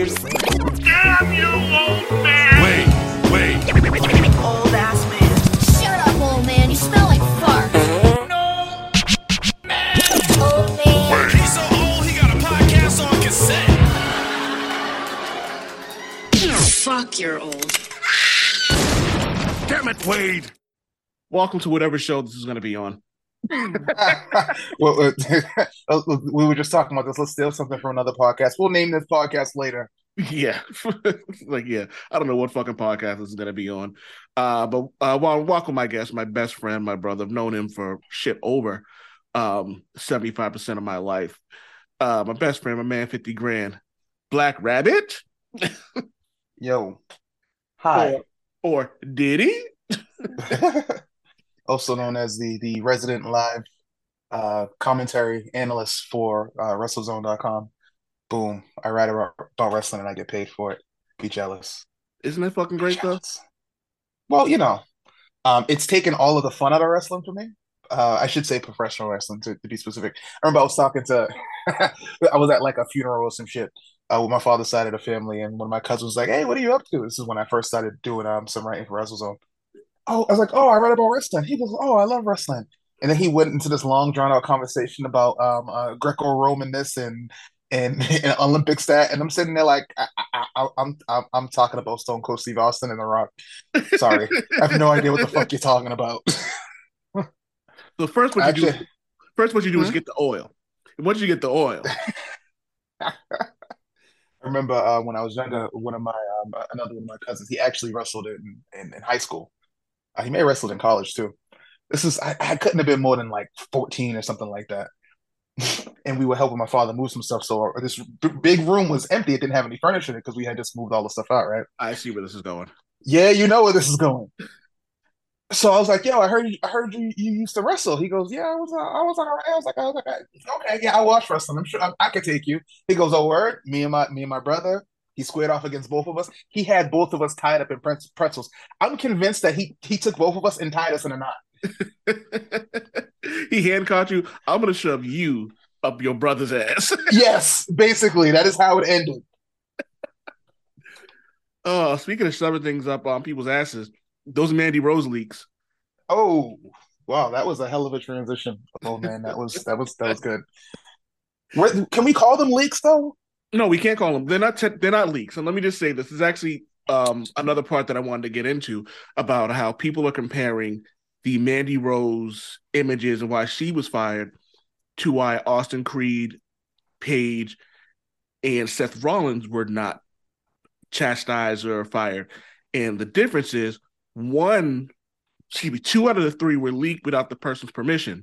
years. Damn you, old man! Wait. Old ass man. Shut up, old man. You smell like fart. No. Man. Old man. Wait. He's so old, he got a podcast on cassette. Fuck, you're old. Damn it, Wade. Welcome to whatever show this is going to be on. Well, we were just talking about this. Let's steal something from another podcast. We'll name this podcast later. Yeah. I don't know what fucking podcast this is going to be on. But welcome my guest, my best friend, my brother. I've known him for shit over 75% of my life. My best friend, my man, 50 grand. Black Rabbit. Yo. Hi. Or did he? Also known as the resident live commentary analyst for WrestleZone.com. Boom. I write about wrestling and I get paid for it. Be jealous. Isn't that fucking great, though? Well, you know, it's taken all of the fun out of wrestling for me. I should say professional wrestling, to be specific. I remember I was talking to... I was at like a funeral or some shit with my father's side of the family, and one of my cousins was like, hey, what are you up to? This is when I first started doing some writing for WrestleZone. Oh, I was like, oh, I read about wrestling. He goes, oh, I love wrestling. And then he went into this long, drawn-out conversation about Greco-Roman this and Olympic stat. And I'm sitting there like, I'm talking about Stone Cold Steve Austin and The Rock. Sorry, I have no idea what the fuck you're talking about. So first, what you do is get the oil. And once you get the oil, I remember when I was younger, another one of my cousins, he actually wrestled in high school. He may have wrestled in college too. I couldn't have been more than like 14 or something like that. And we were helping my father move some stuff. So this big room was empty. It didn't have any furniture in it because we had just moved all the stuff out, right? I see where this is going. Yeah, you know where this is going. So I was like, yo, I heard you used to wrestle. He goes, yeah, I was like, okay, yeah, I watch wrestling. I'm sure I could take you. He goes, oh, word, me and my brother. He squared off against both of us. He had both of us tied up in pretzels. I'm convinced that he took both of us and tied us in a knot. He hand caught you. I'm going to shove you up your brother's ass. Yes, basically. That is how it ended. Speaking of shoving things up on people's asses, those Mandy Rose leaks. Oh, wow. That was a hell of a transition. Oh, man, that was good. Can we call them leaks, though? No, we can't call them. They're not leaks. And let me just say this is actually another part that I wanted to get into about how people are comparing the Mandy Rose images and why she was fired to why Austin Creed, Paige, and Seth Rollins were not chastised or fired. And the difference is two out of the three were leaked without the person's permission.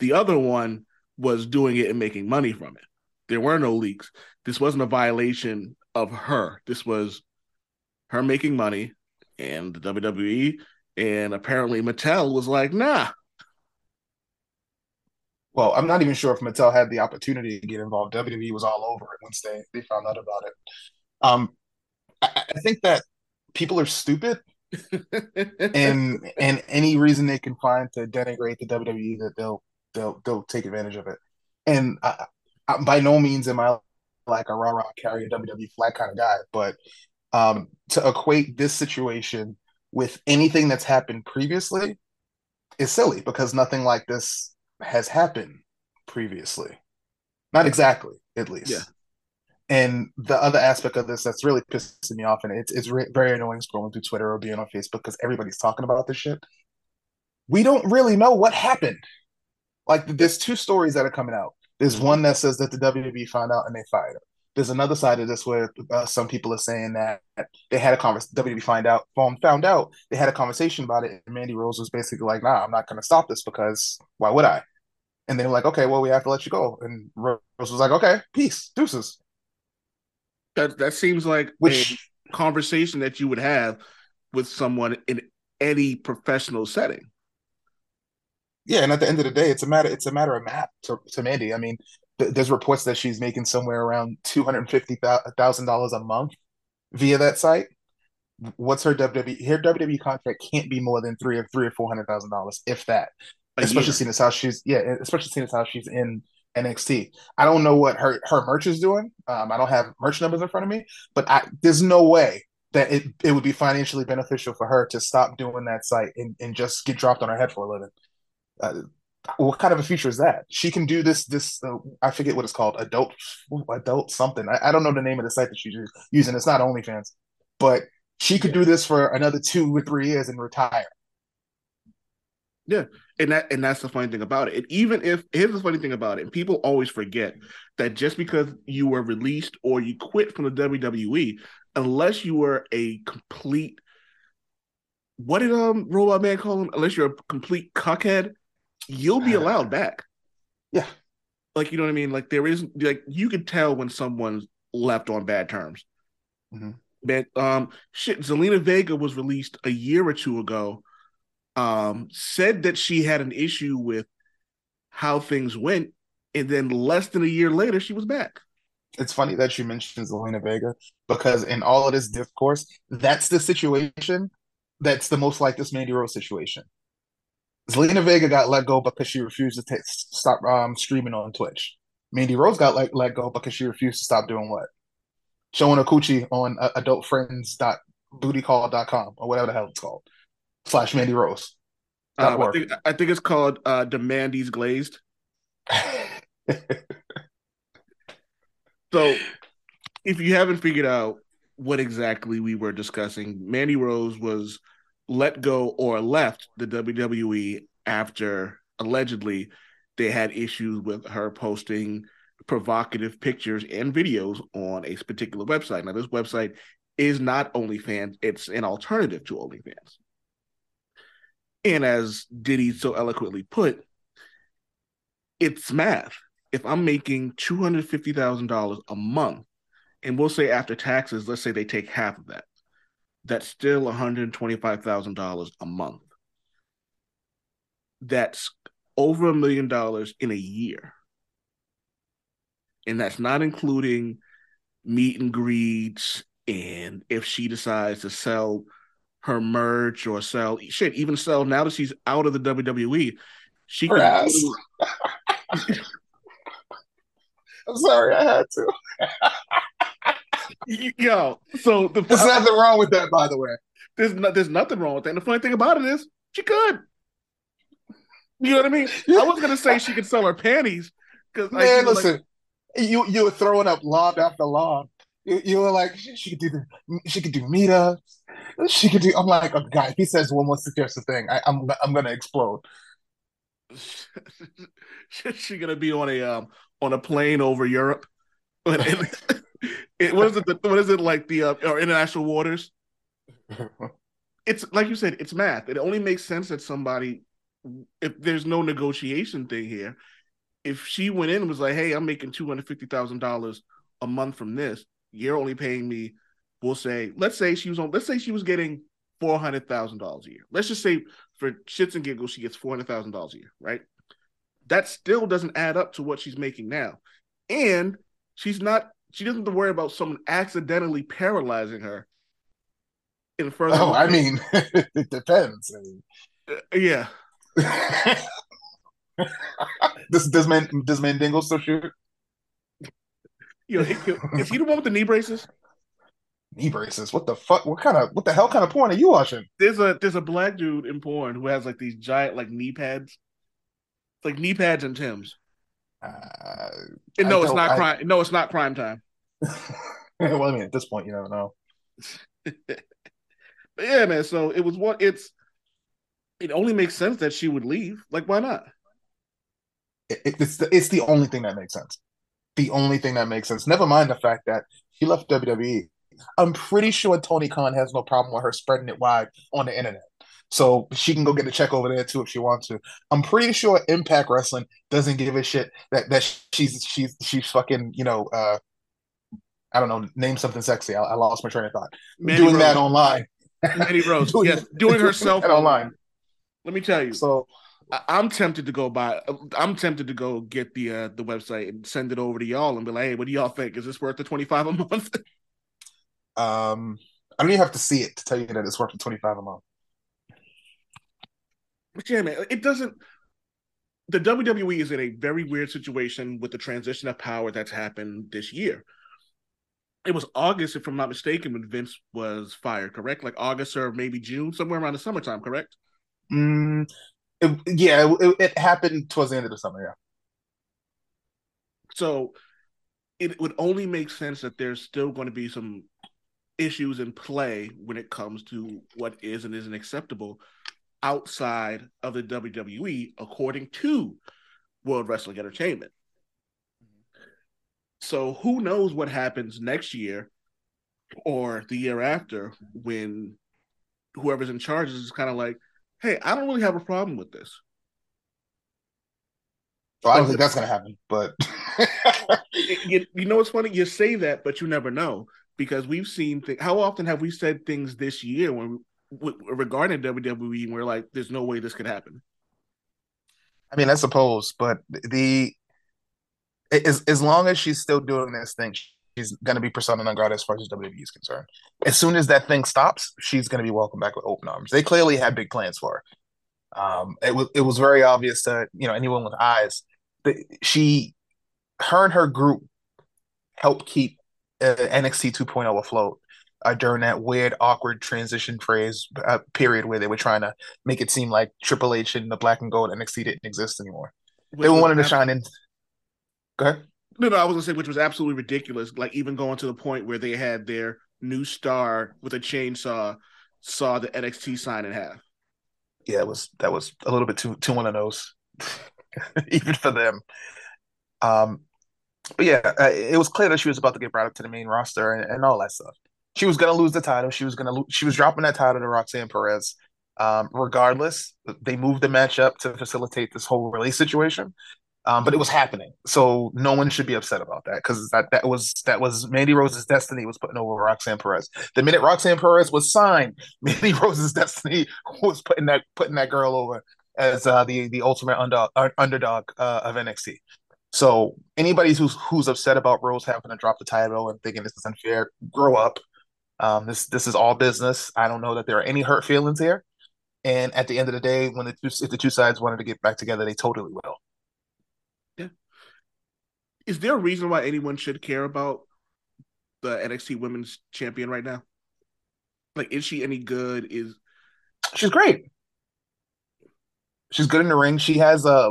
The other one was doing it and making money from it. There were no leaks. This wasn't a violation of her. This was her making money, and the WWE and apparently Mattel was like, nah. Well, I'm not even sure if Mattel had the opportunity to get involved. WWE was all over it once they found out about it. I think that people are stupid, and any reason they can find to denigrate the WWE, that they'll take advantage of it. And by no means am I like a rah-rah carry a WWE flag kind of guy, but to equate this situation with anything that's happened previously is silly because nothing like this has happened previously. Not exactly, at least. Yeah. And the other aspect of this that's really pissing me off, and it's very annoying scrolling through Twitter or being on Facebook because everybody's talking about this shit. We don't really know what happened. Like, there's two stories that are coming out. There's one that says that the WWE found out and they fired her. There's another side of this where some people are saying that they had a conversation. WWE found out they had a conversation about it, and Mandy Rose was basically like, "Nah, I'm not going to stop this because why would I?" And they were like, "Okay, well, we have to let you go." And Rose was like, "Okay, peace, deuces." That seems like a conversation that you would have with someone in any professional setting. Yeah, and at the end of the day, it's a matter of math to Mandy. I mean, there's reports that she's making somewhere around $250,000 a month via that site. What's her WWE? Her WWE contract can't be more than $300,000 or $400,000, if that. Especially seeing as how she's in NXT. I don't know what her merch is doing. I don't have merch numbers in front of me, but there's no way that it would be financially beneficial for her to stop doing that site and just get dropped on her head for a living. What kind of a feature is that? She can do this I forget what it's called, adult something. I don't know the name of the site that she's using. It's not OnlyFans, but she could do this for another 2 or 3 years and retire. Yeah, and that's the funny thing about it. And here's the funny thing about it, people always forget that just because you were released or you quit from the WWE, unless you were a complete, what did Robot Man call him? Unless you're a complete cuckhead, you'll be allowed back. Yeah, like, you know what I mean. Like, there is, like, you could tell when someone's left on bad terms. Mm-hmm. But Zelina Vega was released a year or two ago. Said that she had an issue with how things went, and then less than a year later, she was back. It's funny that you mentioned Zelina Vega, because in all of this discourse, that's the situation that's the most like this Mandy Rose situation. Zelina Vega got let go because she refused to stop streaming on Twitch. Mandy Rose got let go because she refused to stop doing what? Showing her coochie on adultfriends.bootycall.com or whatever the hell it's called. / Mandy Rose. I think it's called The Mandy's Glazed. So if you haven't figured out what exactly we were discussing, Mandy Rose was let go or left the WWE after allegedly they had issues with her posting provocative pictures and videos on a particular website. Now, this website is not OnlyFans. It's an alternative to OnlyFans. And as Diddy so eloquently put, it's math. If I'm making $250,000 a month, and we'll say after taxes, let's say they take half of that, that's still $125,000 a month. That's over $1 million in a year. And that's not including meet and greets, and if she decides to sell her merch or sell shit, even sell, now that she's out of the WWE, she her can. I'm sorry, I had to. Yo, so there's nothing wrong with that, by the way. There's nothing wrong with that. And the funny thing about it is, she could. You know what I mean? I was gonna say she could sell her panties, because, like, man, listen, like, you were throwing up lob after lob. You were like, she could do meetups. She could do. I'm like, oh, God, if he says one more suggestive thing, I'm gonna explode. She gonna be on a plane over Europe. What is it, international waters? It's like you said, it's math. It only makes sense that somebody, if there's no negotiation thing here, if she went in and was like, hey, I'm making $250,000 a month from this, you're only paying me, we'll say, let's say she was getting $400,000 a year. Let's just say for shits and giggles, she gets $400,000 a year, right? That still doesn't add up to what she's making now. And she doesn't have to worry about someone accidentally paralyzing her in further. Oh, I mean, it depends. Yeah. Does Mandingo still shoot? Yo, is he the one with the knee braces? Knee braces? What the fuck? What the hell kind of porn are you watching? There's a black dude in porn who has, like, these giant, like, knee pads. It's like knee pads and Timbs. No, it's not crime time. Well, I mean, at this point, you never know. But yeah, man. So it was what it's. It only makes sense that she would leave. Like, why not? It's the only thing that makes sense. The only thing that makes sense. Never mind the fact that she left WWE. I'm pretty sure Tony Khan has no problem with her spreading it wide on the internet. So she can go get a check over there too if she wants to. I'm pretty sure Impact Wrestling doesn't give a shit that she's fucking, you know, I don't know, name something sexy. I lost my train of thought. Doing that online. Mandy Rose, yes, doing herself online. Let me tell you. So I'm tempted to go get the website and send it over to y'all and be like, hey, what do y'all think? Is this worth the $25 a month? I don't even have to see it to tell you that it's worth the $25 a month. But yeah, man, it doesn't. the WWE is in a very weird situation with the transition of power that's happened this year. It was August, if I'm not mistaken, when Vince was fired, correct? Like August or maybe June, somewhere around the summertime, correct? It happened towards the end of the summer, yeah. So it would only make sense that there's still going to be some issues in play when it comes to what is and isn't acceptable outside of the WWE, according to World Wrestling Entertainment. So who knows what happens next year or the year after when whoever's in charge is kind of like, hey, I don't really have a problem with this. Well, I don't think that's going to happen, but... you know what's funny? You say that, but you never know, because we've seen... How often have we said things this year when regarding WWE and we're like, there's no way this could happen? I mean, I suppose, but the... As long as she's still doing this thing, she's going to be persona non grata as far as WWE is concerned. As soon as that thing stops, she's going to be welcomed back with open arms. They clearly had big plans for her. It was very obvious to anyone with eyes that her and her group helped keep NXT 2.0 afloat during that weird, awkward transition period where they were trying to make it seem like Triple H and the Black and Gold NXT didn't exist anymore. They wanted to shine in. No, I was going to say, which was absolutely ridiculous. Like, even going to the point where they had their new star with a chainsaw saw the NXT sign in half. Yeah, that was a little bit too one of those, even for them. But yeah, it was clear that she was about to get brought up to the main roster and all that stuff. She was going to lose the title. She was dropping that title to Roxanne Perez. Regardless, they moved the match up to facilitate this whole release situation. But it was happening, so no one should be upset about that, because that was Mandy Rose's destiny was putting over Roxanne Perez. The minute Roxanne Perez was signed, Mandy Rose's destiny was putting that girl over as the ultimate underdog of NXT. So anybody who's upset about Rose having to drop the title and thinking this is unfair, grow up. This is all business. I don't know that there are any hurt feelings here. And at the end of the day, when if the two sides wanted to get back together, they totally will. Is there a reason why anyone should care about the NXT Women's Champion right now? Like, is she any good? She's great. She's good in the ring. She has I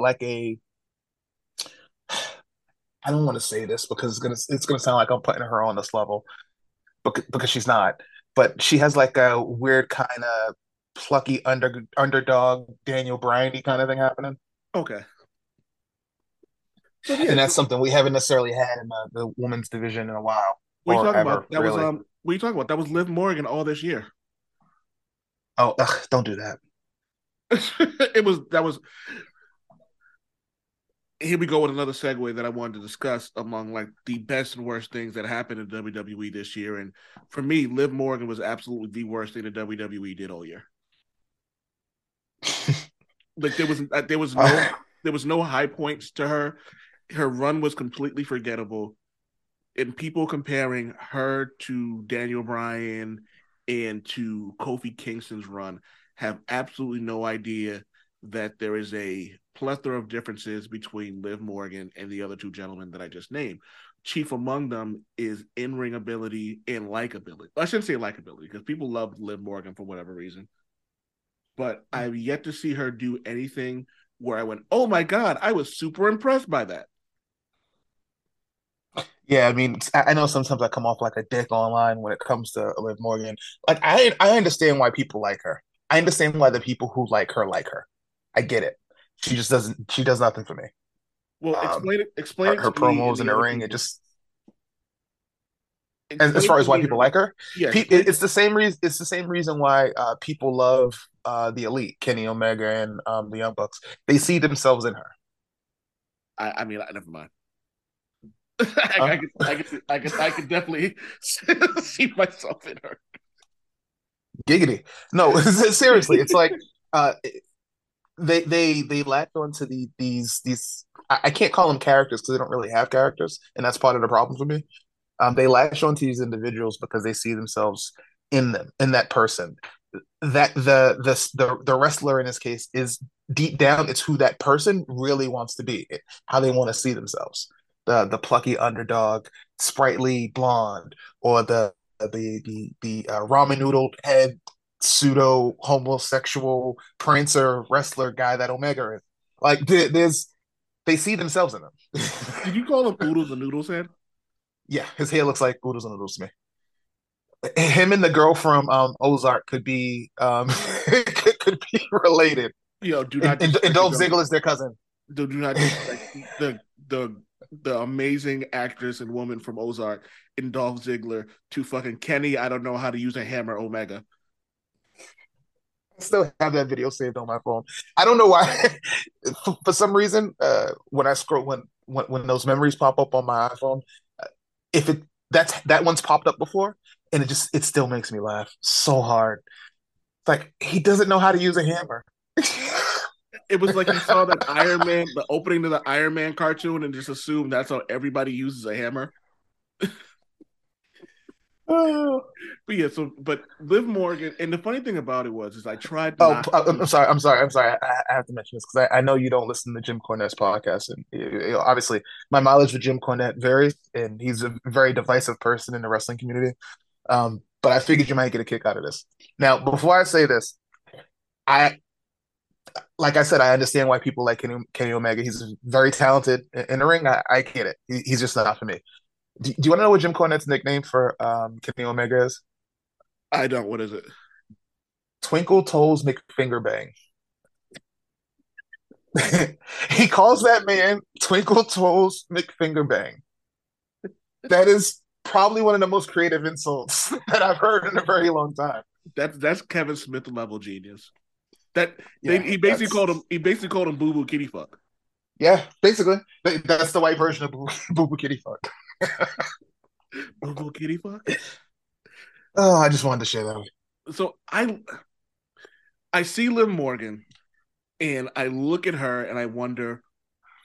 don't want to say this because it's gonna sound like I'm putting her on this level, because she's not. But she has like a weird kind of plucky underdog Daniel Bryan-y kind of thing happening. Okay. So, yeah, and that's something we haven't necessarily had in the women's division in a while. What are you talking about? That really. What are you talking about? That was Liv Morgan all this year. Oh, don't do that. Here we go with another segue that I wanted to discuss among like the best and worst things that happened in WWE this year. And for me, Liv Morgan was absolutely the worst thing that WWE did all year. Like there was no high points to her. Her run was completely forgettable, and people comparing her to Daniel Bryan and to Kofi Kingston's run have absolutely no idea that there is a plethora of differences between Liv Morgan and the other two gentlemen that I just named. Chief among them is in-ring ability and likability. I shouldn't say likability, because people love Liv Morgan for whatever reason, but I've yet to see her do anything where I went, oh my God, I was super impressed by that. Yeah, I mean, I know sometimes I come off like a dick online when it comes to Liv Morgan. Like, I understand why people like her. I understand why the people who like her. I get it. She just doesn't. She does nothing for me. Well, explain her promos in the ring. It just as far as why people like her. Yeah, it's the same reason. It's the same reason why people love the Elite, Kenny Omega and the Young Bucks. They see themselves in her. I mean, never mind. I could definitely see myself in her. Giggity. No, seriously, it's like they latch onto these. I can't call them characters because they don't really have characters, and that's part of the problem for me. They latch onto these individuals because they see themselves in them, in that person. That the wrestler in this case is deep down, it's who that person really wants to be, how they want to see themselves. The plucky underdog, sprightly blonde, or the ramen noodle head pseudo homosexual prince or wrestler guy that Omega is. Like they see themselves in them. Did you call him Oodles and Noodles head? Yeah, his hair looks like Oodles and Noodles to me. Him and the girl from Ozark could be related. Yo, do not. And Dolph Ziggler is their cousin. Do not disrespect the amazing actress and woman from Ozark and Dolph Ziggler to fucking Kenny. I don't know how to use a hammer. Omega. I still have that video saved on my phone. I don't know why. For some reason, when I scroll, when those memories pop up on my iPhone, that one's popped up before, and it still makes me laugh so hard. It's like he doesn't know how to use a hammer. It was like you saw that Iron Man, the opening to the Iron Man cartoon, and just assumed that's how everybody uses a hammer. But yeah, but Liv Morgan, and the funny thing about it was, I tried. I'm sorry. I have to mention this because I know you don't listen to Jim Cornette's podcast, and obviously my mileage with Jim Cornette varies, and he's a very divisive person in the wrestling community. But I figured you might get a kick out of this. Now, before I say this, I understand why people like Kenny Omega. He's very talented in the ring. I get it. He's just not for me. Do you want to know what Jim Cornette's nickname for Kenny Omega is? I don't. What is it? Twinkle Toes McFingerbang. He calls that man Twinkle Toes McFingerbang. That is probably one of the most creative insults that I've heard in a very long time. That's Kevin Smith level genius. He basically called him Boo Boo Kitty Fuck. Yeah, basically. That's the white version of Boo Boo Kitty Fuck. Boo Boo Kitty Fuck. Oh, I just wanted to share that. So I see Liv Morgan, and I look at her and I wonder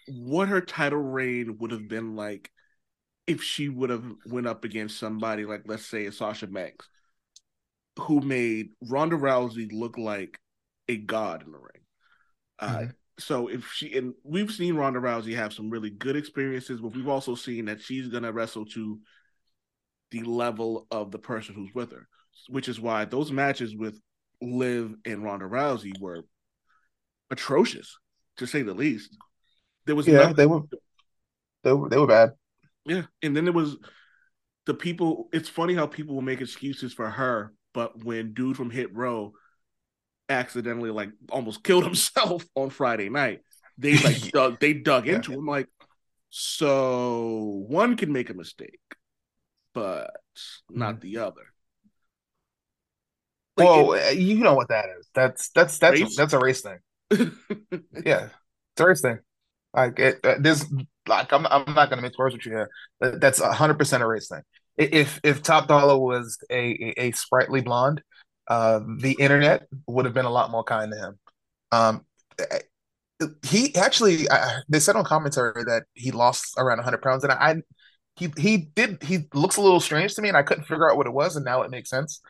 what her title reign would have been like if she would have went up against somebody like, let's say, Sasha Banks, who made Ronda Rousey look like a god in the ring. Mm-hmm. So if she, and we've seen Ronda Rousey have some really good experiences, but we've also seen that she's going to wrestle to the level of the person who's with her, which is why those matches with Liv and Ronda Rousey were atrocious, to say the least. There was they were bad. Yeah, and then there was the people. It's funny how people will make excuses for her, but when dude from Hit Row accidentally almost killed himself on Friday night, they dug into him. So one can make a mistake, but not the other. You know what that is. That's a race thing. Yeah, it's a race thing. I'm not gonna make words with you here. That's 100% a race thing. If Top Dollar was a sprightly blonde, the internet would have been a lot more kind to him. They said on commentary that he lost around 100 pounds, and he looks a little strange to me, and I couldn't figure out what it was, and now it makes sense.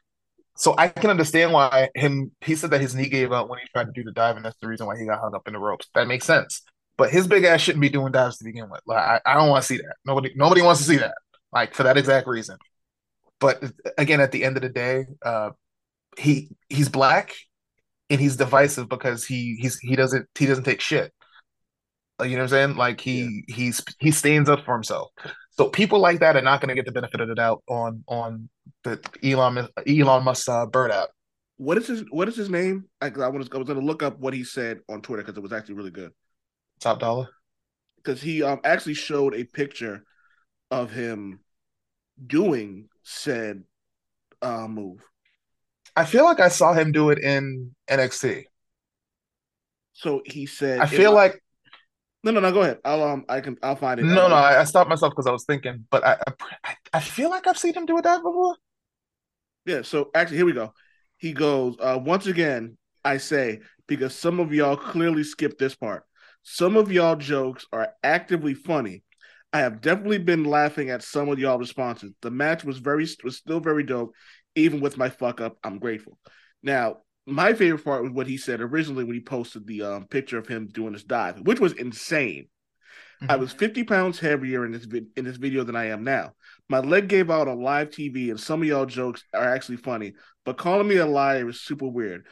So I can understand why he said that his knee gave out when he tried to do the dive, and that's the reason why he got hung up in the ropes. That makes sense. But his big ass shouldn't be doing dives to begin with. I don't want to see that. Nobody wants to see that. For that exact reason. But again, at the end of the day, he's black and he's divisive because he doesn't take shit. You know what I'm saying? He stands up for himself. So people like that are not going to get the benefit of the doubt on the Elon Musk bird app. What is his name? I was going to look up what he said on Twitter because it was actually really good. Top Dollar, because he actually showed a picture of him doing said move. I feel like I saw him do it in NXT. So he said, "No, go ahead. I'll find it." No, I stopped myself because I was thinking, but I feel like I've seen him do a dive before. Yeah. So actually, here we go. He goes once again. I say because some of y'all clearly skipped this part. Some of y'all jokes are actively funny. I have definitely been laughing at some of y'all responses. The match was still very dope. Even with my fuck up, I'm grateful. Now, My favorite part was what he said originally when he posted the picture of him doing his dive, which was insane. Mm-hmm. I was 50 pounds heavier in this video than I am now. My leg gave out on live TV, and some of y'all jokes are actually funny, but calling me a liar is super weird.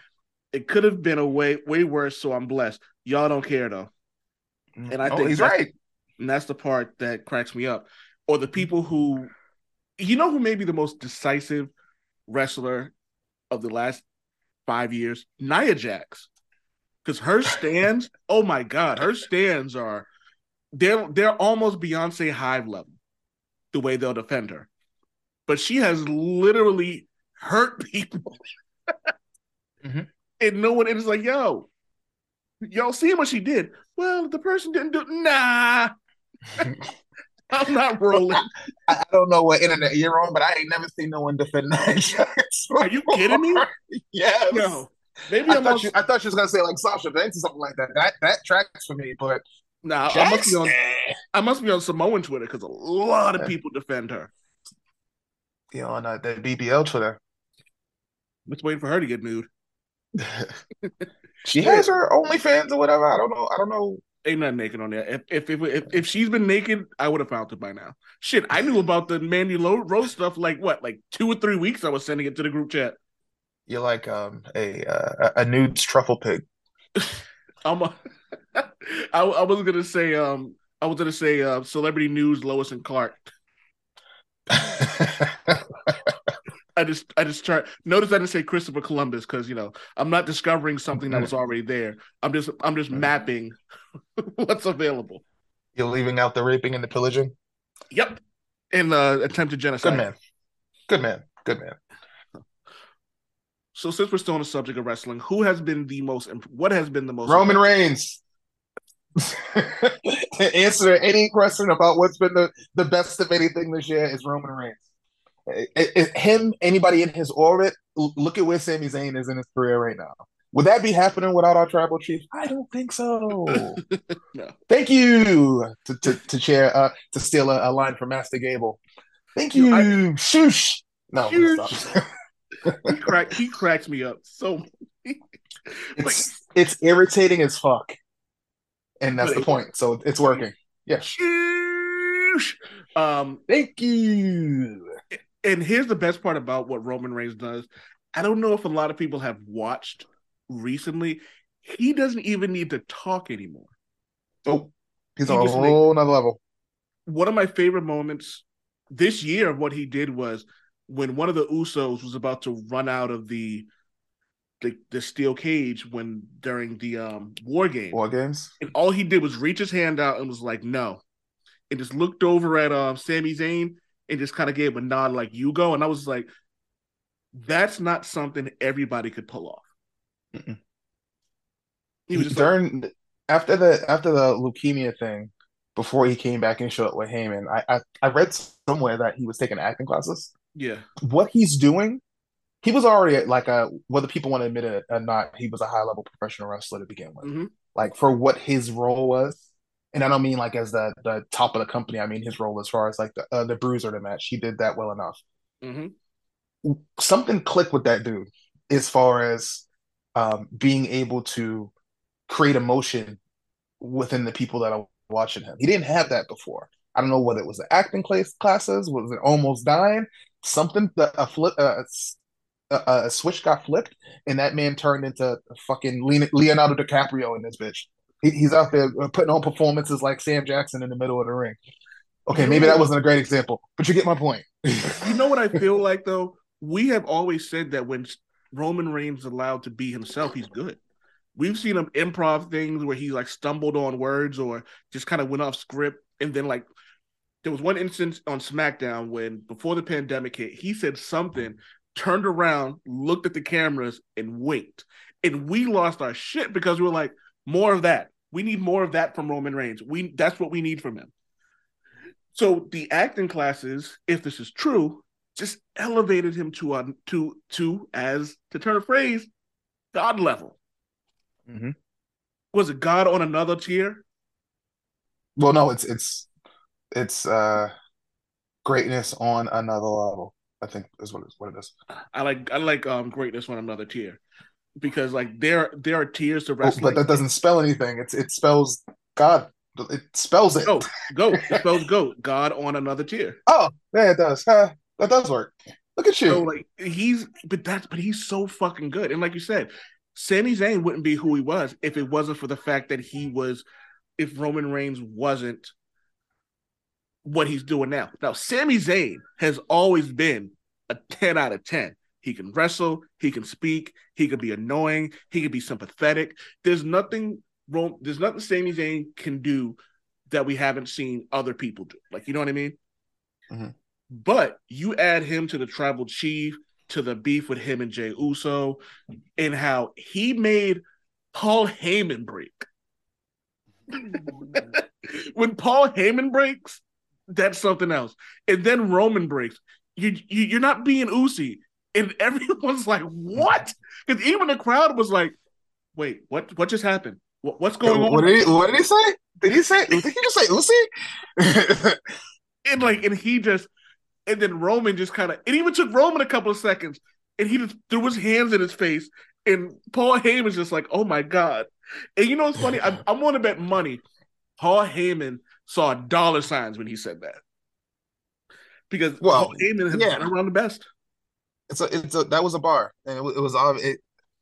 It could have been a way worse, so I'm blessed. Y'all don't care, though. And I think he's right. And that's the part that cracks me up. Or the people who, you know, who may be the most decisive wrestler of the last 5 years? Nia Jax. Because her stands, oh my God, her stands are, they're almost Beyonce Hive level, the way they'll defend her. But she has literally hurt people. Mm-hmm. And no one, it's like, yo, y'all see what she did? Well, the person didn't do, nah. I'm not rolling. I don't know what internet you're on, but I ain't never seen no one defend that. Are you kidding me? Yes. No. Maybe I thought she was going to say like Sasha Banks or something like that. That tracks for me, but nah, I must be on Samoan Twitter because a lot of people defend her. You're on the BBL Twitter. I'm just waiting for her to get nude. She has her OnlyFans or whatever. I don't know. Ain't nothing naked on there. If she's been naked, I would have found it by now. Shit, I knew about the Mandy Rose stuff like 2 or 3 weeks. I was sending it to the group chat. You're like a nudes truffle pig. I was gonna say celebrity news Lois and Clark. I just try. Notice I didn't say Christopher Columbus because I'm not discovering something that was already there. I'm just mapping what's available. You're leaving out the raping and the pillaging. Yep, and attempted genocide. Good man. So since we're still on the subject of wrestling, what has been the most? Roman Reigns. To answer any question about what's been the best of anything this year is Roman Reigns. Him, anybody in his orbit, look at where Sami Zayn is in his career right now. Would that be happening without our tribal chief? I don't think so. No. Thank you to share to steal a line from Master Gable. Thank you. Shoosh. No, stop. He cracks me up so. It's irritating as fuck, and that's the point. So it's working. Yeah. Shoosh. Thank you. And here's the best part about what Roman Reigns does. I don't know if a lot of people have watched recently. He doesn't even need to talk anymore. Oh, he's on a whole nother level. One of my favorite moments this year of what he did was when one of the Usos was about to run out of the steel cage during the War Games. War Games. And all he did was reach his hand out and was like, no. And just looked over at Sami Zayn and just kind of gave a nod like, you go. And I was like, that's not something everybody could pull off. Mm-mm. He was just after the leukemia thing, before he came back and showed up with Heyman, I read somewhere that he was taking acting classes. Yeah. What he's doing, he was already like whether people want to admit it or not, he was a high-level professional wrestler to begin with. Mm-hmm. Like for what his role was. And I don't mean like as the top of the company. I mean his role as far as like the bruiser to match. He did that well enough. Mm-hmm. Something clicked with that dude as far as being able to create emotion within the people that are watching him. He didn't have that before. I don't know whether it was the acting classes, was it almost dying? Something, a switch got flipped, and that man turned into fucking Leonardo DiCaprio in this bitch. He's out there putting on performances like Sam Jackson in the middle of the ring. Okay, maybe that wasn't a great example, but you get my point. You know what I feel like, though? We have always said that when Roman Reigns is allowed to be himself, he's good. We've seen him improv things where he, like, stumbled on words or just kind of went off script. And then, like, there was one instance on SmackDown when, before the pandemic hit, he said something, turned around, looked at the cameras, and winked. And we lost our shit because we were like, more of that. We need more of that from Roman Reigns. That's what we need from him. So the acting classes, if this is true, just elevated him to as, to turn a phrase, God level. Mm-hmm. Was it God on another tier? Well, no, it's greatness on another level, I think is what it is. I like greatness on another tier. because like there are tiers to wrestling. But that doesn't spell anything. It spells God. It spells it. Goat. It spells goat. God on another tier. Oh, yeah, it does. That does work. Look at you. So, like, he's so fucking good. And like you said, Sami Zayn wouldn't be who he was if it wasn't for the fact that if Roman Reigns wasn't what he's doing now. Now, Sami Zayn has always been a 10 out of 10. He can wrestle, he can speak, he could be annoying, he could be sympathetic. There's nothing Sami Zayn can do that we haven't seen other people do. Like, you know what I mean? Mm-hmm. But you add him to the tribal chief, to the beef with him and Jey Uso, and how he made Paul Heyman break. When Paul Heyman breaks, that's something else. And then Roman breaks. You're not being Uzi. And everyone's like, what? Because even the crowd was like, wait, what just happened? What's going on? What did he say? Did he just say Uzi? And then Roman just kind of, it even took Roman a couple of seconds, and he just threw his hands in his face, and Paul Heyman's just like, oh my God. And you know what's funny? I'm going to bet money Paul Heyman saw dollar signs when he said that. Because Paul Heyman has been around the best. That was a bar, and it was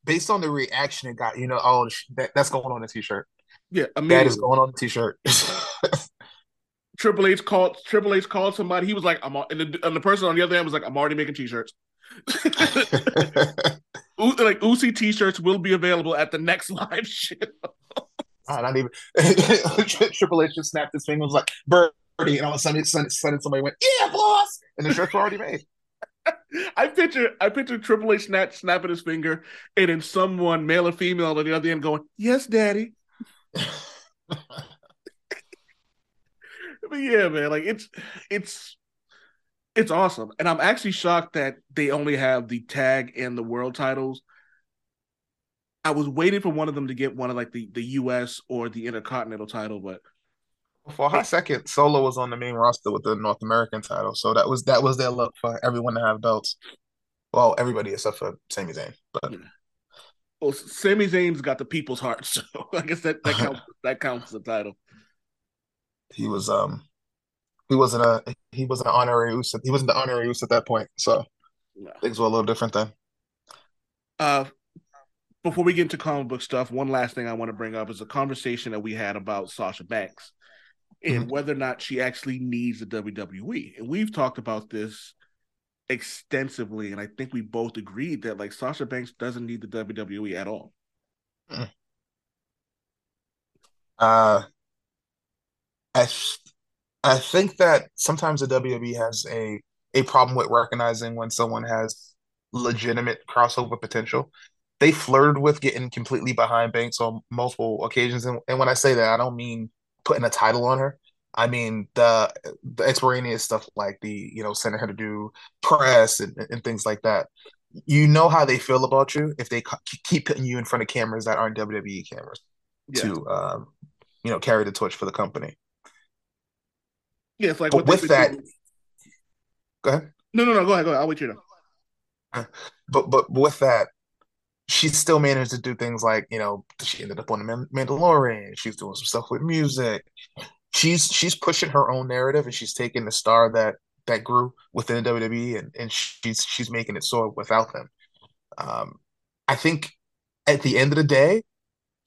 based on the reaction it got. You know, oh, that's going on the t-shirt. Yeah, that is going on the t-shirt. Triple H called somebody. He was like, and the person on the other end was like, I'm already making t-shirts. Like, Uzi t-shirts will be available at the next live show. Not even. Triple H just snapped his finger and was like, birdie, and all of a sudden somebody went, yeah, boss! And the shirts were already made. I picture Triple H snapping his finger, and then someone, male or female, on the other end going, yes, daddy. But yeah, man, like it's awesome. And I'm actually shocked that they only have the tag and the world titles. I was waiting for one of them to get one of like the US or the Intercontinental title, but for a hot second, Solo was on the main roster with the North American title. So that was their look for everyone to have belts. Well, everybody except for Sami Zayn. But well, Sami Zayn's got the people's heart, so I guess that counts as a title. He wasn't an honorary Uso. He wasn't the honorary Uso at that point. So things were a little different then. Before we get into comic book stuff, one last thing I want to bring up is a conversation that we had about Sasha Banks and whether or not she actually needs the WWE. And we've talked about this extensively, and I think we both agreed that like Sasha Banks doesn't need the WWE at all. I think that sometimes the WWE has a problem with recognizing when someone has legitimate crossover potential. They flirted with getting completely behind Banks on multiple occasions. And when I say that, I don't mean putting a title on her. I mean the extraneous stuff like sending her to do press and things like that. You know how they feel about you if they keep putting you in front of cameras that aren't WWE cameras to carry the torch for the company. Yeah, it's like but with that. Go ahead. No. Go ahead. I'll wait you now. But with that, she still managed to do things like, she ended up on The Mandalorian. She's doing some stuff with music. She's pushing her own narrative, and she's taking the star that grew within the WWE, and she's making it soar without them. I think at the end of the day,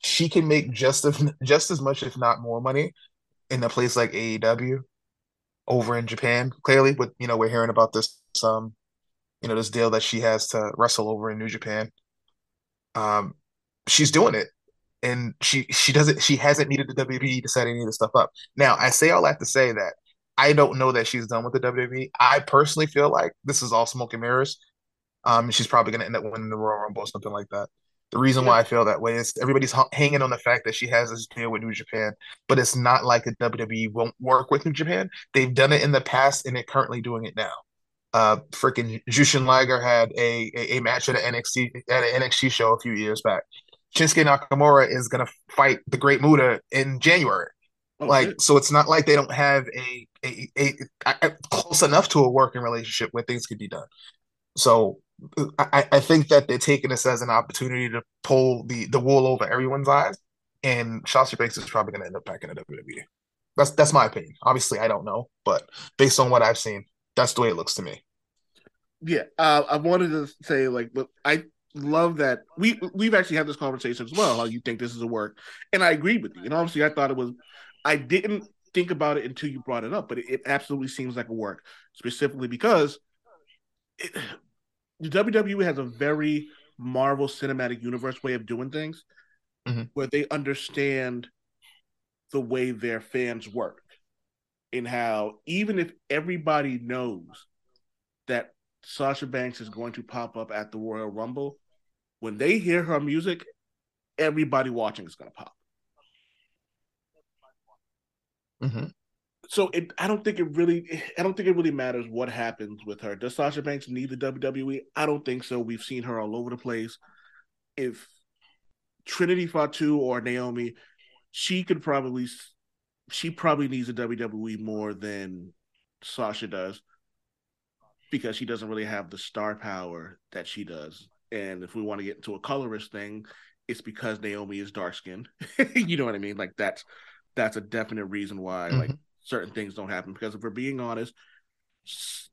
she can make just as much, if not more, money in a place like AEW over in Japan. Clearly, with we're hearing about this this deal that she has to wrestle over in New Japan. She's doing it, and she hasn't needed the WWE to set any of this stuff up. Now, I say all that to say that I don't know that she's done with the WWE. I personally feel like this is all smoke and mirrors. She's probably going to end up winning the Royal Rumble or something like that. The reason why I feel that way is everybody's hanging on the fact that she has this deal with New Japan, but it's not like the WWE won't work with New Japan. They've done it in the past, and they're currently doing it now. Freaking Jushin Liger had a match at an NXT show a few years back. Shinsuke Nakamura is going to fight the Great Muta in January. So it's not like they don't have a close enough to a working relationship where things could be done. So I think that they're taking this as an opportunity to pull the wool over everyone's eyes, and Sasha Banks is probably going to end up back in the WWE. That's my opinion. Obviously, I don't know, but based on what I've seen, that's the way it looks to me. Yeah, I wanted to say, like, I love that we've actually had this conversation as well, how you think this is a work, and I agree with you. And obviously, I thought it was – I didn't think about it until you brought it up, but it absolutely seems like a work, specifically because the WWE has a very Marvel Cinematic Universe way of doing things, mm-hmm. where they understand the way their fans work and how even if everybody knows that Sasha Banks is going to pop up at the Royal Rumble, when they hear her music, everybody watching is going to pop. Mm-hmm. So I don't think it really matters what happens with her. Does Sasha Banks need the WWE? I don't think so. We've seen her all over the place. If Trinity Fatu or Naomi, she probably needs the WWE more than Sasha does, because she doesn't really have the star power that she does. And if we want to get into a colorist thing, it's because Naomi is dark-skinned. You know what I mean? Like that's a definite reason why, mm-hmm. like certain things don't happen, because if we're being honest,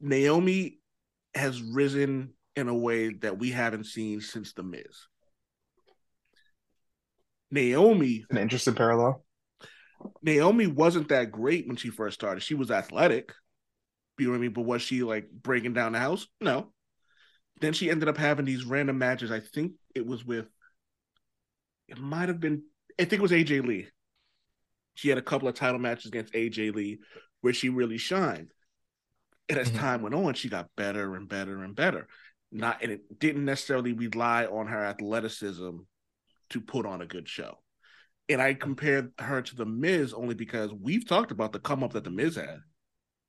Naomi has risen in a way that we haven't seen since The Miz. An interesting parallel. Naomi wasn't that great when she first started. She was athletic, you know what I mean? But was she like breaking down the house? No. Then she ended up having these random matches. I think it was with, it was AJ Lee. She had a couple of title matches against AJ Lee where she really shined. And as mm-hmm. time went on, she got better and better and better. And it didn't necessarily rely on her athleticism to put on a good show. And I compared her to The Miz only because we've talked about the come up that The Miz had.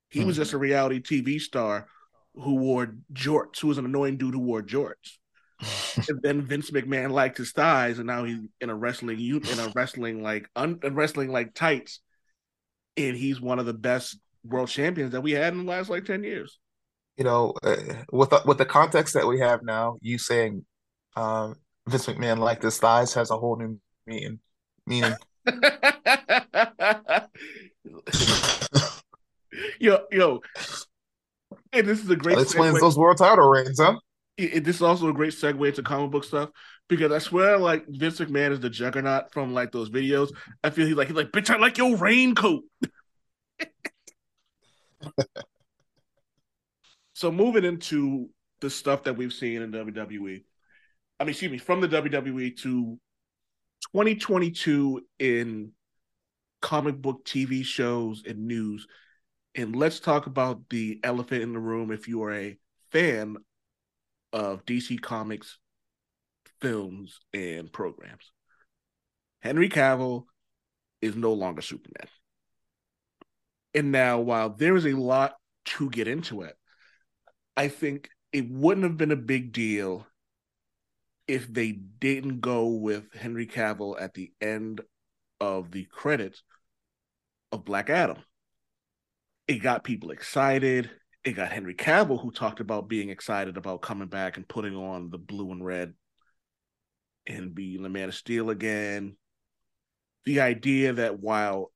He mm-hmm. was just a reality TV star who wore jorts, who was an annoying dude who wore jorts. And then Vince McMahon liked his thighs, and now he's in a wrestling like tights, and he's one of the best world champions that we had in the last like 10 years. You know, with the context that we have now, you saying Vince McMahon liked his thighs has a whole new meaning. yo, and this is a great. That explains those world title reigns, huh? This is also a great segue to comic book stuff, because I swear, like, Vince McMahon is the juggernaut from like those videos. I feel he's like, bitch, I like your raincoat. So moving into the stuff that we've seen in WWE, from the WWE to 2022 in comic book TV shows and news, and let's talk about the elephant in the room. If you are a fan of DC Comics films and programs, Henry Cavill is no longer Superman. And now, while there is a lot to get into it, I think it wouldn't have been a big deal if they didn't go with Henry Cavill at the end of the credits of Black Adam. It got people excited. It got Henry Cavill, who talked about being excited about coming back and putting on the blue and red and being the Man of Steel again. The idea that while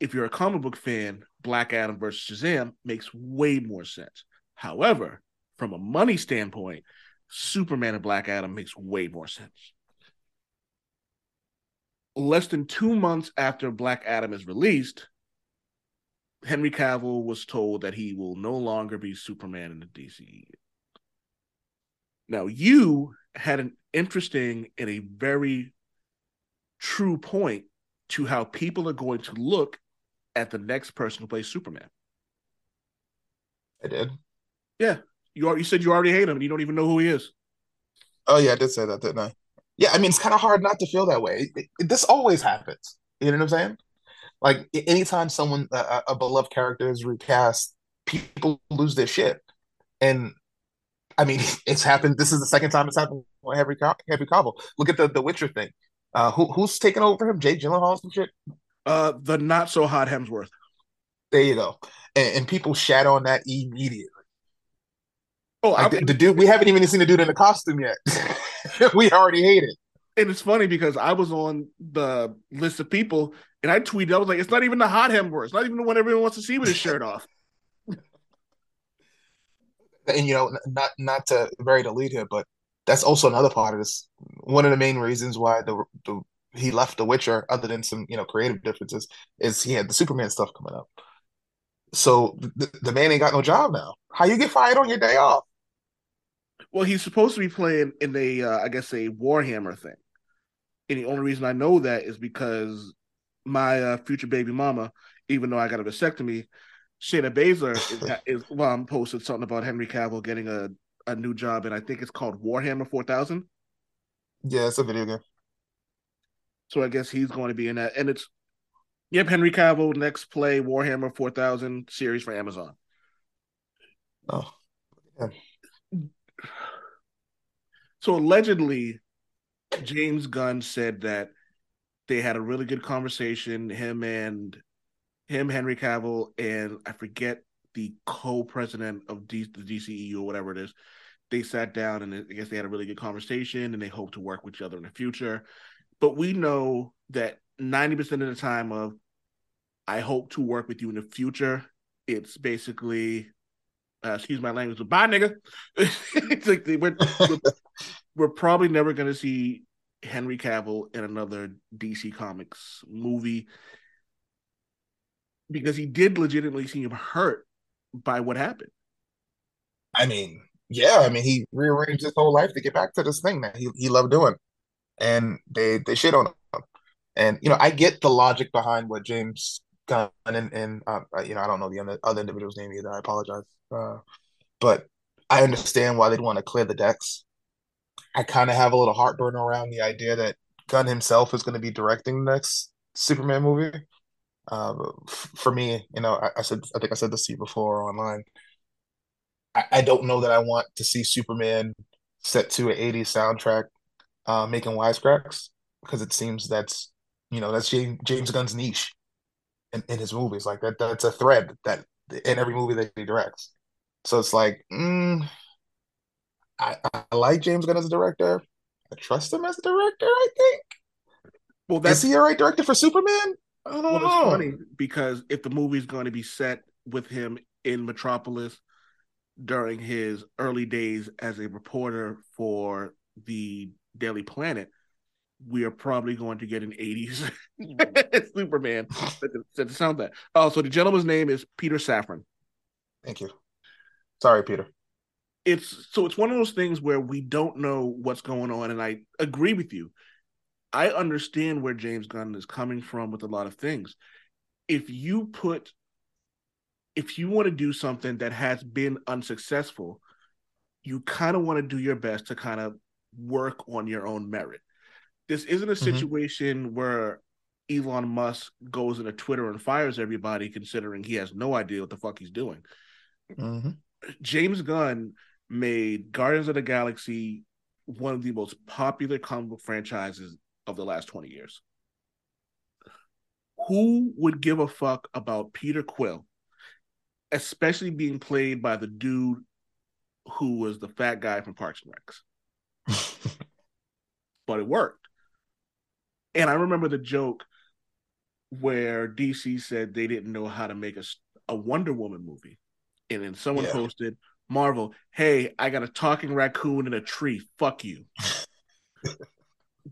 if you're a comic book fan, Black Adam versus Shazam makes way more sense. However, from a money standpoint, Superman and Black Adam makes way more sense. Less than 2 months after Black Adam is released, Henry Cavill was told that he will no longer be Superman in the DCEU. Now, you had an interesting and a very true point to how people are going to look at the next person who plays Superman. I did. Yeah. You said you already hate him and you don't even know who he is. Oh, yeah, I did say that, didn't I? Yeah, it's kind of hard not to feel that way. This always happens. You know what I'm saying? Like, anytime someone, a beloved character is recast, people lose their shit. And, it's happened. This is the second time it's happened with Henry Cavill. Look at the Witcher thing. Who's taking over him? Jake Gyllenhaal and shit? The not-so-hot Hemsworth. There you go. And people shat on that immediately. Oh, like the dude. We haven't even seen the dude in the costume yet. We already hate it. And it's funny because I was on the list of people and I tweeted, I was like, it's not even the hot Hemsworth. It's not even the one everyone wants to see with his shirt off. And, you know, not to bury the lead here, but that's also another part of this. One of the main reasons why he left The Witcher, other than some, you know, creative differences, is he had the Superman stuff coming up. So the man ain't got no job now. How you get fired on your day off? Well, he's supposed to be playing in a Warhammer thing. And the only reason I know that is because my future baby mama, even though I got a vasectomy, Shayna Baszler posted something about Henry Cavill getting a new job, and I think it's called Warhammer 4000. Yeah, it's a video game. So I guess he's going to be in that. And it's, yep, Henry Cavill, next play, Warhammer 4000 series for Amazon. Oh, yeah. So allegedly, James Gunn said that they had a really good conversation, Henry Cavill, and I forget the co-president of the DCEU or whatever it is. They sat down and I guess they had a really good conversation and they hope to work with each other in the future. But we know that 90% of the time of, I hope to work with you in the future, it's basically, excuse my language, but bye, nigga. It's like we're probably never going to see Henry Cavill in another DC Comics movie, because he did legitimately seem hurt by what happened. I mean, yeah. I mean, he rearranged his whole life to get back to this thing that he loved doing. And they shit on him. And, you know, I get the logic behind what James Gunn and I don't know the other individual's name either. I apologize. But I understand why they'd want to clear the decks. I kind of have a little heartburn around the idea that Gunn himself is going to be directing the next Superman movie. For me, you know, I think I said this to you before online. I don't know that I want to see Superman set to an 80s soundtrack, making wisecracks, because it seems that's James Gunn's niche in his movies. Like that's a thread that in every movie that he directs. So it's like, I like James Gunn as a director. I trust him as a director. I think. Well, is he a right director for Superman? I don't know. It's funny because if the movie's going to be set with him in Metropolis during his early days as a reporter for the Daily Planet, we are probably going to get an 80s Superman set to sound that. Oh, so the gentleman's name is Peter Safran. Thank you. Sorry, Peter. It's one of those things where we don't know what's going on, and I agree with you. I understand where James Gunn is coming from with a lot of things. If you want to do something that has been unsuccessful, you kind of want to do your best to kind of work on your own merit. This isn't a situation where Elon Musk goes into Twitter and fires everybody, considering he has no idea what the fuck he's doing. Mm-hmm. James Gunn made Guardians of the Galaxy one of the most popular comic book franchises of the last 20 years. Who would give a fuck about Peter Quill, especially being played by the dude who was the fat guy from Parks and Recs? But it worked. And I remember the joke where DC said they didn't know how to make a Wonder Woman movie. And then someone posted, Marvel, hey, I got a talking raccoon in a tree. Fuck you.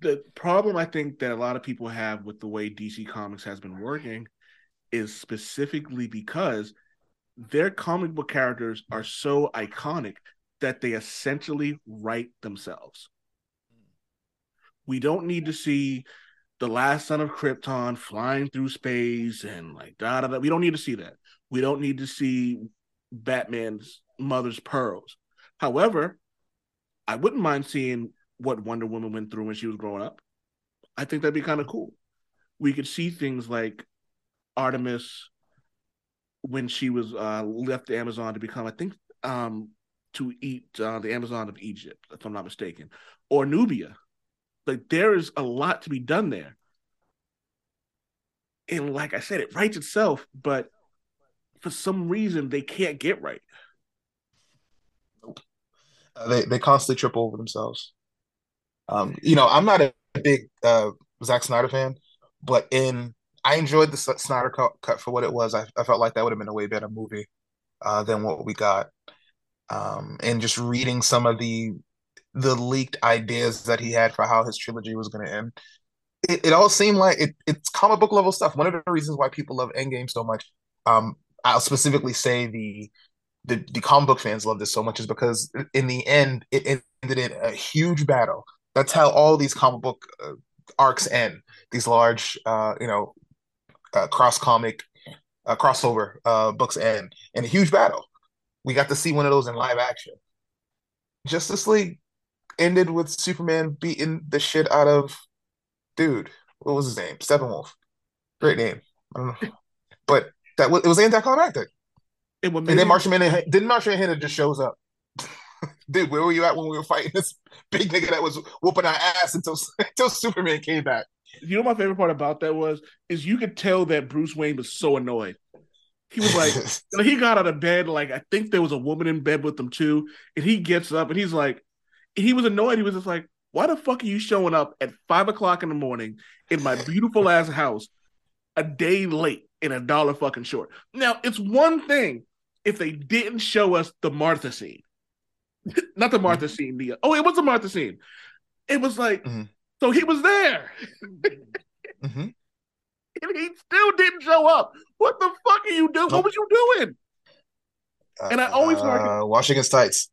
The problem I think that a lot of people have with the way DC Comics has been working is specifically because their comic book characters are so iconic that they essentially write themselves. We don't need to see the last son of Krypton flying through space and like da-da-da. We don't need to see that. We don't need to see Batman's mother's pearls. However, I wouldn't mind seeing what Wonder Woman went through when she was growing up. I think that'd be kind of cool. We could see things like Artemis when she was left the Amazon to become, I think, to eat the Amazon of Egypt, if I'm not mistaken, or Nubia. Like, there is a lot to be done there. And like I said, it writes itself, but for some reason, they can't get right. They constantly trip over themselves. You know, I'm not a big Zack Snyder fan, but I enjoyed the Snyder cut for what it was. I felt like that would have been a way better movie than what we got. And just reading some of the leaked ideas that he had for how his trilogy was going to end, it all seemed like it's comic book level stuff. One of the reasons why people love Endgame so much, I'll specifically say the comic book fans love this so much, is because in the end, it ended in a huge battle. That's how all these comic book arcs end. These large, crossover books end in a huge battle. We got to see one of those in live action. Justice League ended with Superman beating the shit out of dude. What was his name? Steppenwolf. Great name. I don't know, but it was anticlimactic. And then Martian Manhunter just shows up. Dude, where were you at when we were fighting this big nigga that was whooping our ass until Superman came back? You know, my favorite part about that is you could tell that Bruce Wayne was so annoyed. He was like, you know, he got out of bed, like, I think there was a woman in bed with him too. And he gets up and he's like, he was annoyed. He was just like, why the fuck are you showing up at 5 o'clock in the morning in my beautiful ass house a day late and $1 fucking short? Now, it's one thing if they didn't show us the Martha scene. Not the Martha scene. It was the Martha scene. It was like, so he was there. And he still didn't show up. What the fuck are you doing? What was you doing? And I always harken washing his tights.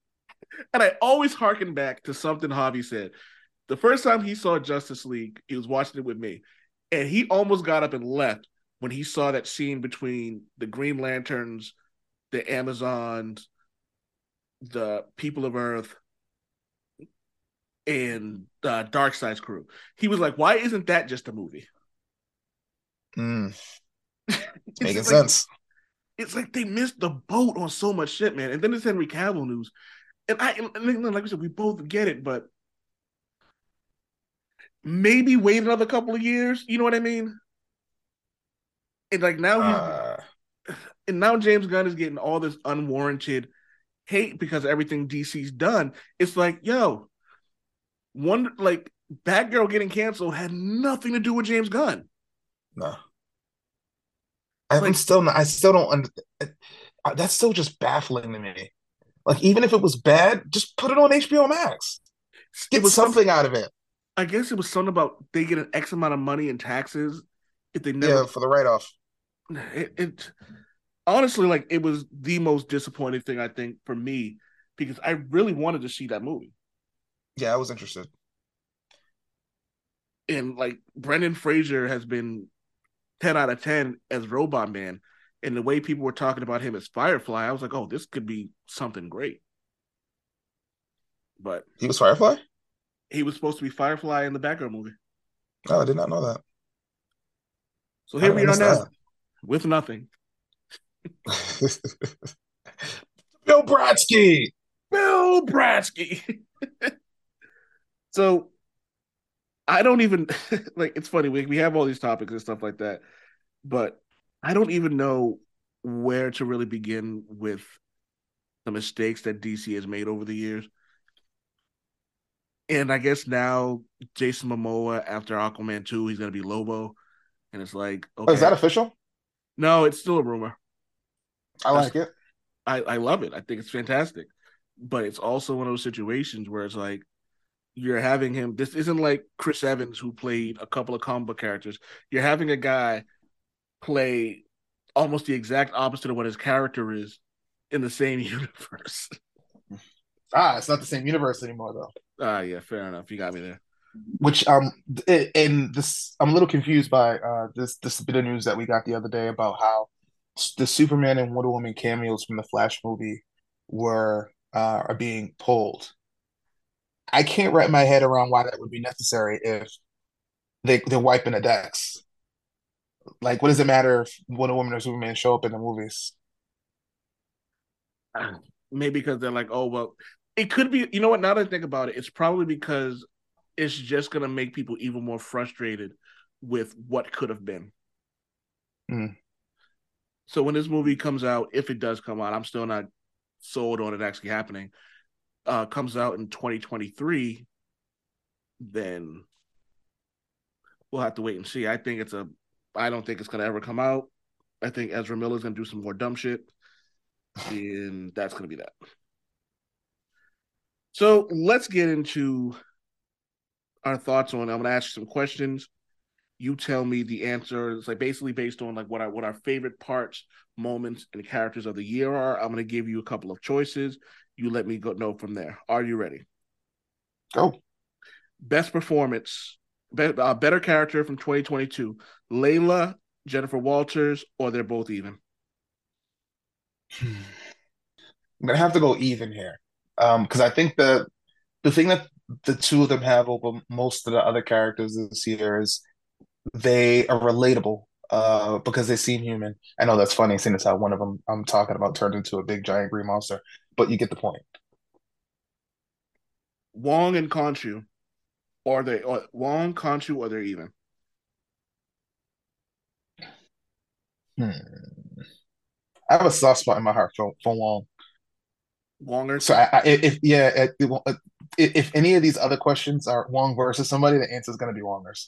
And I always harken back to something Javi said. The first time he saw Justice League, he was watching it with me, and he almost got up and left when he saw that scene between the Green Lanterns, the Amazons, the People of Earth, and the Darkseid's crew. He was like, "Why isn't that just a movie?" Making sense. It's like they missed the boat on so much shit, man. And then it's Henry Cavill news, and like we said, we both get it, but maybe wait another couple of years. You know what I mean? And like now, now James Gunn is getting all this unwarranted hate because of everything DC's done. It's like, yo, Batgirl getting canceled had nothing to do with James Gunn. No. I still don't understand. That's still just baffling to me. Like, even if it was bad, just put it on HBO Max. Get something out of it. I guess it was something about they get an X amount of money in taxes if they never for the write-off. It honestly, like, it was the most disappointing thing, I think, for me, because I really wanted to see that movie. Yeah, I was interested. And like, Brendan Fraser has been 10 out of 10 as Robot Man, and the way people were talking about him as Firefly, I was like, oh, this could be something great. But he was Firefly? He was supposed to be Firefly in the Batgirl movie. Oh, I did not know that. So here we are now, with nothing. Bill Bradsky. So I don't even like, it's funny, we have all these topics and stuff like that, but I don't even know where to really begin with the mistakes that DC has made over the years. And I guess now Jason Momoa, after Aquaman 2, he's going to be Lobo, and it's like, okay. Oh, is that official? No, it's still a rumor. I like it. I love it. I think it's fantastic. But it's also one of those situations where it's like, you're having him. This isn't like Chris Evans, who played a couple of comic book characters. You're having a guy play almost the exact opposite of what his character is in the same universe. It's not the same universe anymore, though. Yeah, fair enough. You got me there. Which I'm a little confused by this bit of news that we got the other day about how the Superman and Wonder Woman cameos from the Flash movie were are being pulled. I can't wrap my head around why that would be necessary if they're wiping the decks. Like, what does it matter if Wonder Woman or Superman show up in the movies? Maybe because they're like, oh, well, it could be. You know what? Now that I think about it, it's probably because it's just going to make people even more frustrated with what could have been. So when this movie comes out, if it does come out, I'm still not sold on it actually happening. comes out in 2023, then we'll have to wait and see. I don't think it's going to ever come out. I think Ezra Miller's going to do some more dumb shit, and that's going to be that. So let's get into our thoughts on. I'm going to ask you some questions. You tell me the answer. It's like basically based on like what our favorite parts, moments, and characters of the year are. I'm going to give you a couple of choices. You let me go know from there. Are you ready? Go. Oh. Best performance, better character from 2022: Layla, Jennifer Walters, or they're both even. I'm gonna have to go even here, because I think the thing that the two of them have over most of the other characters this year is they are relatable because they seem human. I know that's funny, seeing as how one of them I'm talking about turned into a big giant green monster, but you get the point. Wong and Khonshu, or they're even. I have a soft spot in my heart for Wong. Wonger. So if any of these other questions are Wong versus somebody, the answer is going to be Wongers.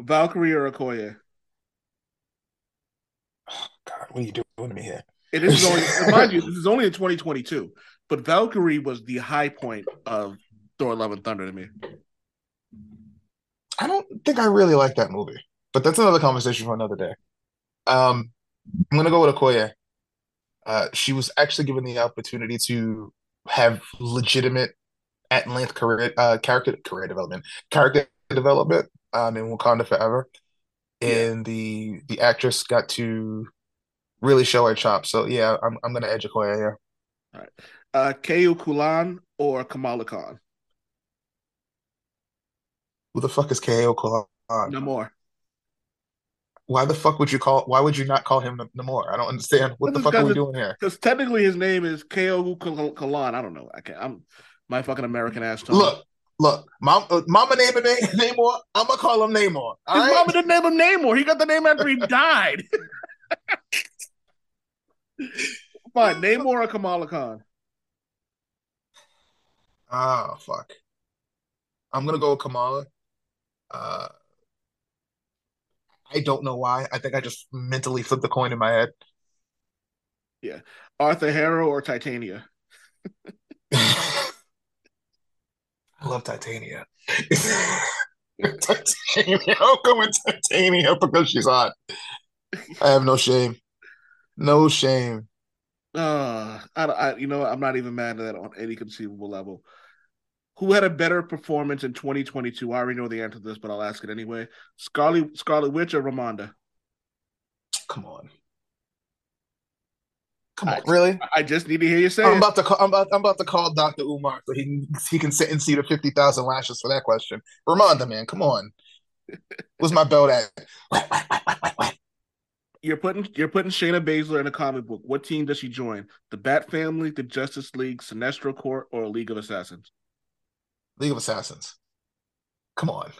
Valkyrie or Okoye? Oh, God, what are you doing to me here? It is only, mind you, this is only in 2022, but Valkyrie was the high point of Thor: Love and Thunder to me. I don't think I really like that movie, but that's another conversation for another day. I'm going to go with Okoye. She was actually given the opportunity to have legitimate at-length character development in Wakanda Forever, and the actress got to really show her chops. So yeah, I'm gonna edge Okoye here. All right, K.O. Kulan or Kamala Khan? Who the fuck is K.O. Kulan? Namor. Why the fuck would you call? Why would you not call him Namor? I don't understand. What the fuck are we doing here? Because technically his name is K.O. Kulan. I don't know. I'm my fucking American ass tongue. Look, mama named him Namor. I'm gonna call him Namor. All right? His mama didn't name him Namor. He got the name after he died. Fine, Namor or Kamala Khan? Oh, fuck. I'm gonna go with Kamala. I don't know why. I think I just mentally flipped the coin in my head. Yeah, Arthur Harrow or Titania? I love Titania. Titania. I'll go with Titania because she's hot. I have no shame. No shame. I'm not even mad at that on any conceivable level. Who had a better performance in 2022? I already know the answer to this, but I'll ask it anyway. Scarlet Witch or Ramonda? Come on, really? I just need to hear you say it. I'm about to call Dr. Umar so he can sit and see the 50,000 lashes for that question. Ramonda, man, come on. Where's my belt at? What? You're putting Shayna Baszler in a comic book. What team does she join? The Bat Family, the Justice League, Sinestro Corps, or a League of Assassins? League of Assassins. Come on.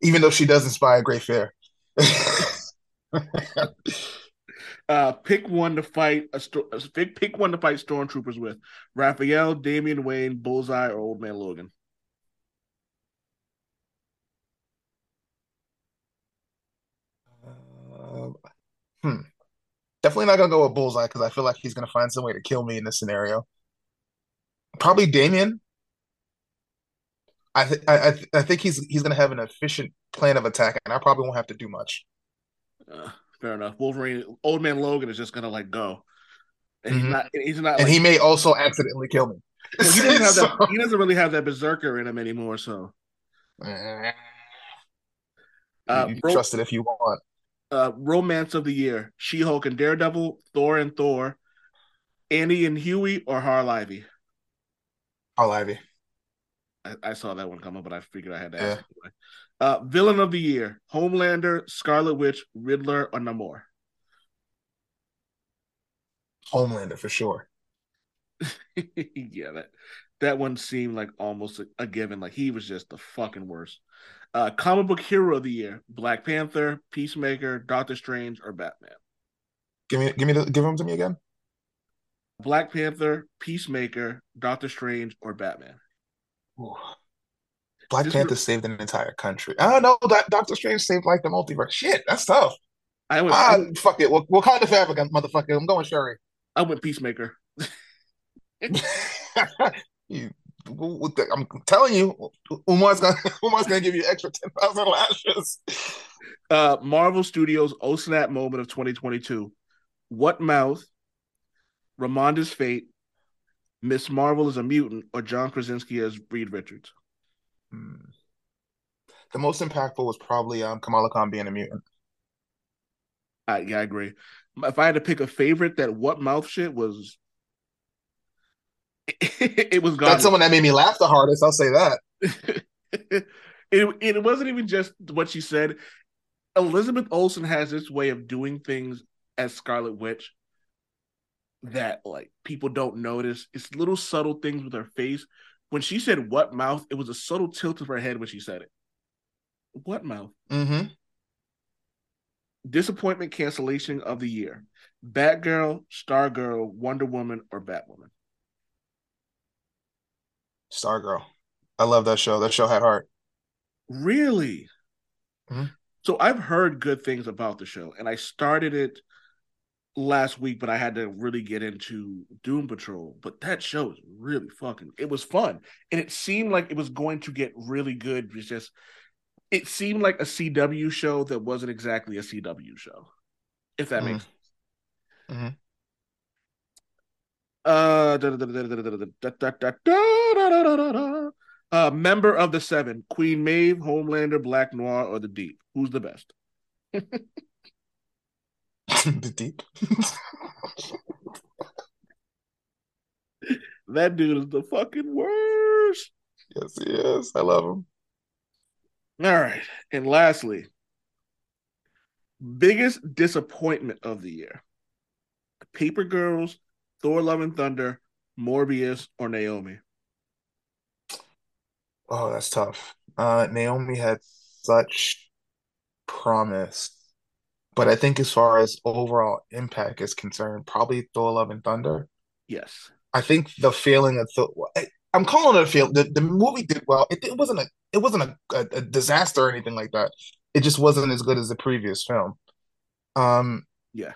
Even though she does inspire great fear. Pick one to fight stormtroopers with: Raphael, Damian Wayne, Bullseye, or Old Man Logan. Definitely not gonna go with Bullseye because I feel like he's gonna find some way to kill me in this scenario. Probably Damian. I think he's gonna have an efficient plan of attack, and I probably won't have to do much. Fair enough. Wolverine, Old Man Logan is just gonna like go, and he's not. And like, he may also accidentally kill me. Well, he doesn't have that. He doesn't really have that berserker in him anymore. So, you can trust it if you want. Romance of the year: She-Hulk and Daredevil, Thor and Thor, Annie and Huey, or Harl Ivey. Harl Ivey. I saw that one come up, but I figured I had to ask anyway. Villain of the year: Homelander, Scarlet Witch, Riddler, or Namor? Homelander for sure. Yeah, that one seemed like almost a given. Like he was just the fucking worst. Comic book hero of the year: Black Panther, Peacemaker, Doctor Strange, or Batman? Give him to me again. Black Panther, Peacemaker, Doctor Strange, or Batman? Ooh. Black Panther saved an entire country. I don't know. Doctor Strange saved like the multiverse. Shit, that's tough. Fuck it. We'll call it the fabric, motherfucker. I'm going Shuri. I went Peacemaker. I'm telling you, Umar's gonna give you an extra 10,000 lashes. Marvel Studios' Oh Snap moment of 2022. What Mouth, Ramonda's Fate, Miss Marvel is a Mutant, or John Krasinski as Reed Richards? The most impactful was probably Kamala Khan being a mutant. I agree. If I had to pick a favorite, that What Mouth shit was... it was gone. That's someone that made me laugh the hardest, I'll say that. It wasn't even just what she said. Elizabeth Olsen has this way of doing things as Scarlet Witch that like people don't notice. It's little subtle things with her face. When she said "what mouth," it was a subtle tilt of her head when she said it. What mouth? Mm-hmm. Disappointment cancellation of the year: Batgirl, Stargirl, Wonder Woman, or Batwoman? Stargirl. I love that show. That show had heart. Really? Mm-hmm. So I've heard good things about the show, and I started it last week, but I had to really get into Doom Patrol. But that show is really fucking... It was fun, and it seemed like it was going to get really good. It's just... It seemed like a CW show that wasn't exactly a CW show, if that makes sense. Mm-hmm. Member of the Seven: Queen Maeve, Homelander, Black Noir, or The Deep? Who's the best? The Deep. That dude is the fucking worst. Yes, he is. I love him. All right. And lastly, biggest disappointment of the year: Paper Girls, Thor Love and Thunder, Morbius, or Naomi? Oh, that's tough. Naomi had such promise. But I think as far as overall impact is concerned, probably Thor Love and Thunder. Yes. I think the feeling of Thor... I'm calling it a feeling. The movie did well. It wasn't a disaster or anything like that. It just wasn't as good as the previous film. Yeah.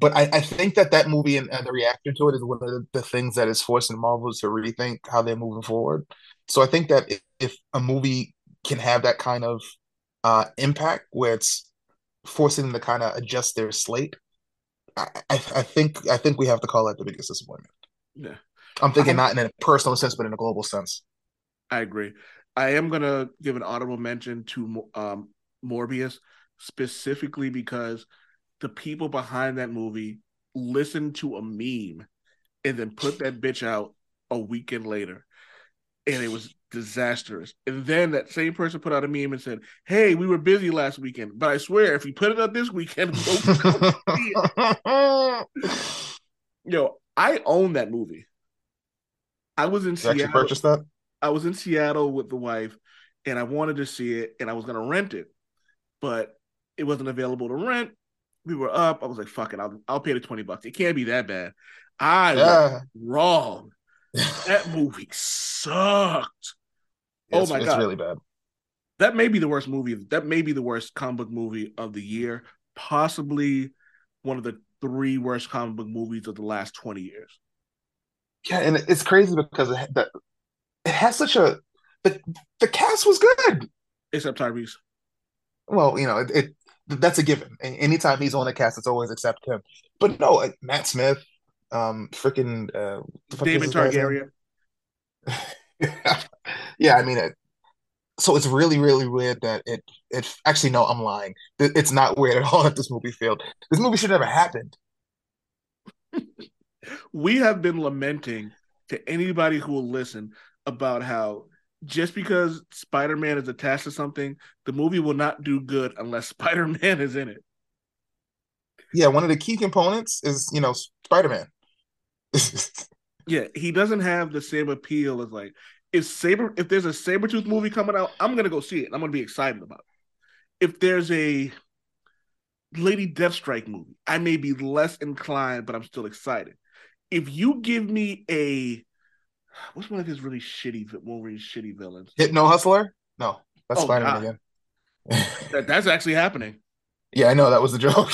But I think that movie and the reaction to it is one of the things that is forcing Marvel to rethink how they're moving forward. So I think that if a movie can have that kind of impact where it's forcing them to kind of adjust their slate, I think we have to call that the biggest disappointment. Yeah, I'm thinking not in a personal sense, but in a global sense. I agree. I am going to give an honorable mention to Morbius, specifically because the people behind that movie listened to a meme and then put that bitch out a weekend later. And it was disastrous. And then that same person put out a meme and said, "Hey, we were busy last weekend, but I swear, if you put it up this weekend, we'll..." Yo, I own that movie. I was in Seattle. Did you actually purchase that? I was in Seattle with the wife, and I wanted to see it, and I was going to rent it, but it wasn't available to rent. We were up. I was like, "Fuck it, I'll pay the $20. It can't be that bad." I was wrong. That movie sucked. Yes, oh my god, it's really bad. That may be the worst movie. That may be the worst comic book movie of the year. Possibly one of the 3 worst comic book movies of the last 20 years. Yeah, and it's crazy because it has such a... The cast was good, except Tyrese. Well, you know it. That's a given. Anytime he's on a cast, it's always except him. But no, like Matt Smith, Daemon Targaryen. Yeah, I mean, so it's really, really weird that it actually... no, I'm lying. It's not weird at all that this movie failed. This movie should have never happened. We have been lamenting to anybody who will listen about how just because Spider-Man is attached to something, the movie will not do good unless Spider-Man is in it. Yeah, one of the key components is, Spider-Man. Yeah, he doesn't have the same appeal as if there's a Sabretooth movie coming out, I'm going to go see it. I'm going to be excited about it. If there's a Lady Deathstrike movie, I may be less inclined, but I'm still excited. if you give me a what's one of his really shitty Wolverine's shitty villains? Hypno Hustler? No, that's Spider-Man again. That's actually happening. Yeah, I know. That was the joke.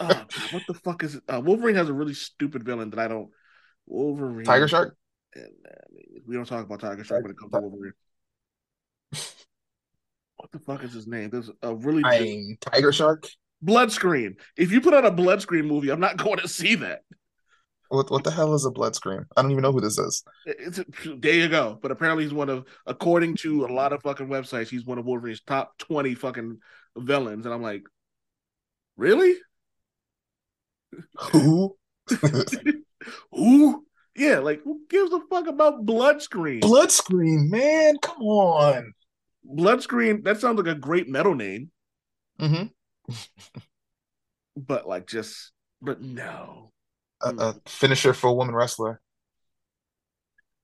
What the fuck is it? Wolverine has a really stupid villain that I don't. Wolverine. Tiger Shark? We don't talk about Tiger Shark when it comes to Wolverine. What the fuck is his name? There's a really Tiger Shark? Bloodscreen. If you put out a Bloodscreen movie, I'm not going to see that. What the hell is a Bloodscreen? I don't even know who this is. There you go. But apparently he's one of, according to a lot of fucking websites, he's one of Wolverine's top 20 fucking villains. And I'm like, really? Who? Who? Yeah, like, who gives a fuck about Bloodscreen? Bloodscreen, man. Come on. Bloodscreen, that sounds like a great metal name. Mm-hmm. But no. A finisher for a woman wrestler.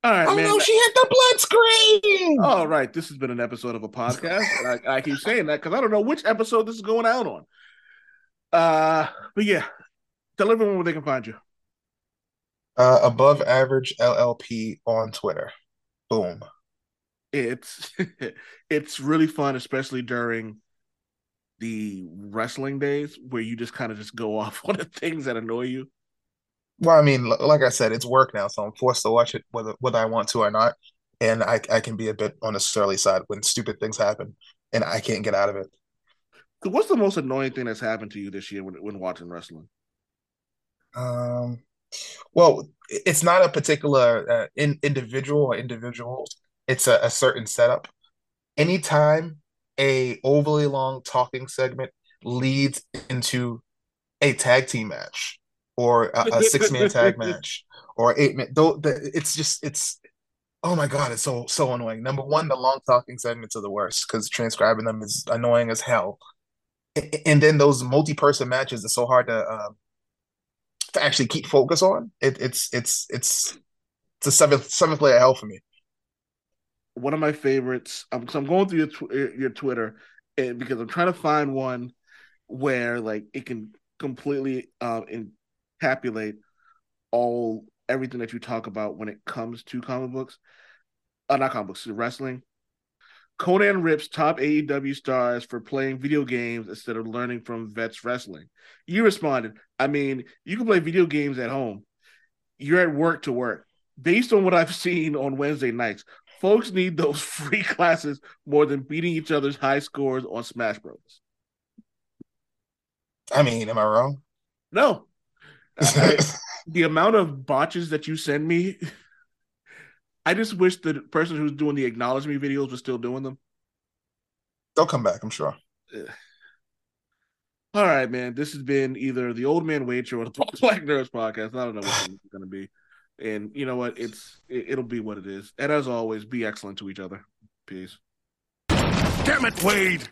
All right, oh, man. Oh, no, she hit the Bloodscreen! All right, this has been an episode of a podcast. I keep saying that because I don't know which episode this is going out on. But yeah, tell everyone where they can find you. Above Average LLP on Twitter. Boom. It's really fun, especially during the wrestling days where you just kind of just go off on the things that annoy you. Well, I mean, like I said, it's work now, so I'm forced to watch it whether I want to or not, and I can be a bit on the surly side when stupid things happen, and I can't get out of it. So what's the most annoying thing that's happened to you this year when watching wrestling? Well, it's not a particular individual or individuals. It's a certain setup. Anytime a overly long talking segment leads into a tag team match. Or a six-man tag match, or eight-man. Oh my god, it's so annoying. Number one, the long talking segments are the worst because transcribing them is annoying as hell. And then those multi-person matches are so hard to actually keep focus on. It's the seventh layer of hell for me. One of my favorites. So I'm going through your Twitter, and because I'm trying to find one where like it can completely encapsulate everything that you talk about when it comes to comic books. Not comic books, wrestling. Conan rips top AEW stars for playing video games instead of learning from vets wrestling. You responded, I mean, you can play video games at home. You're at work to work. Based on what I've seen on Wednesday nights, folks need those free classes more than beating each other's high scores on Smash Bros. I mean, am I wrong? No. The amount of botches that you send me, I just wish the person who's doing the acknowledge me videos was still doing them. They'll come back, I'm sure. All right, man. This has been either the Old Man Wade Show or the Black Nerds Podcast. I don't know what it's going to be. And you know what? It'll be what it is. And as always, be excellent to each other. Peace. Damn it, Wade!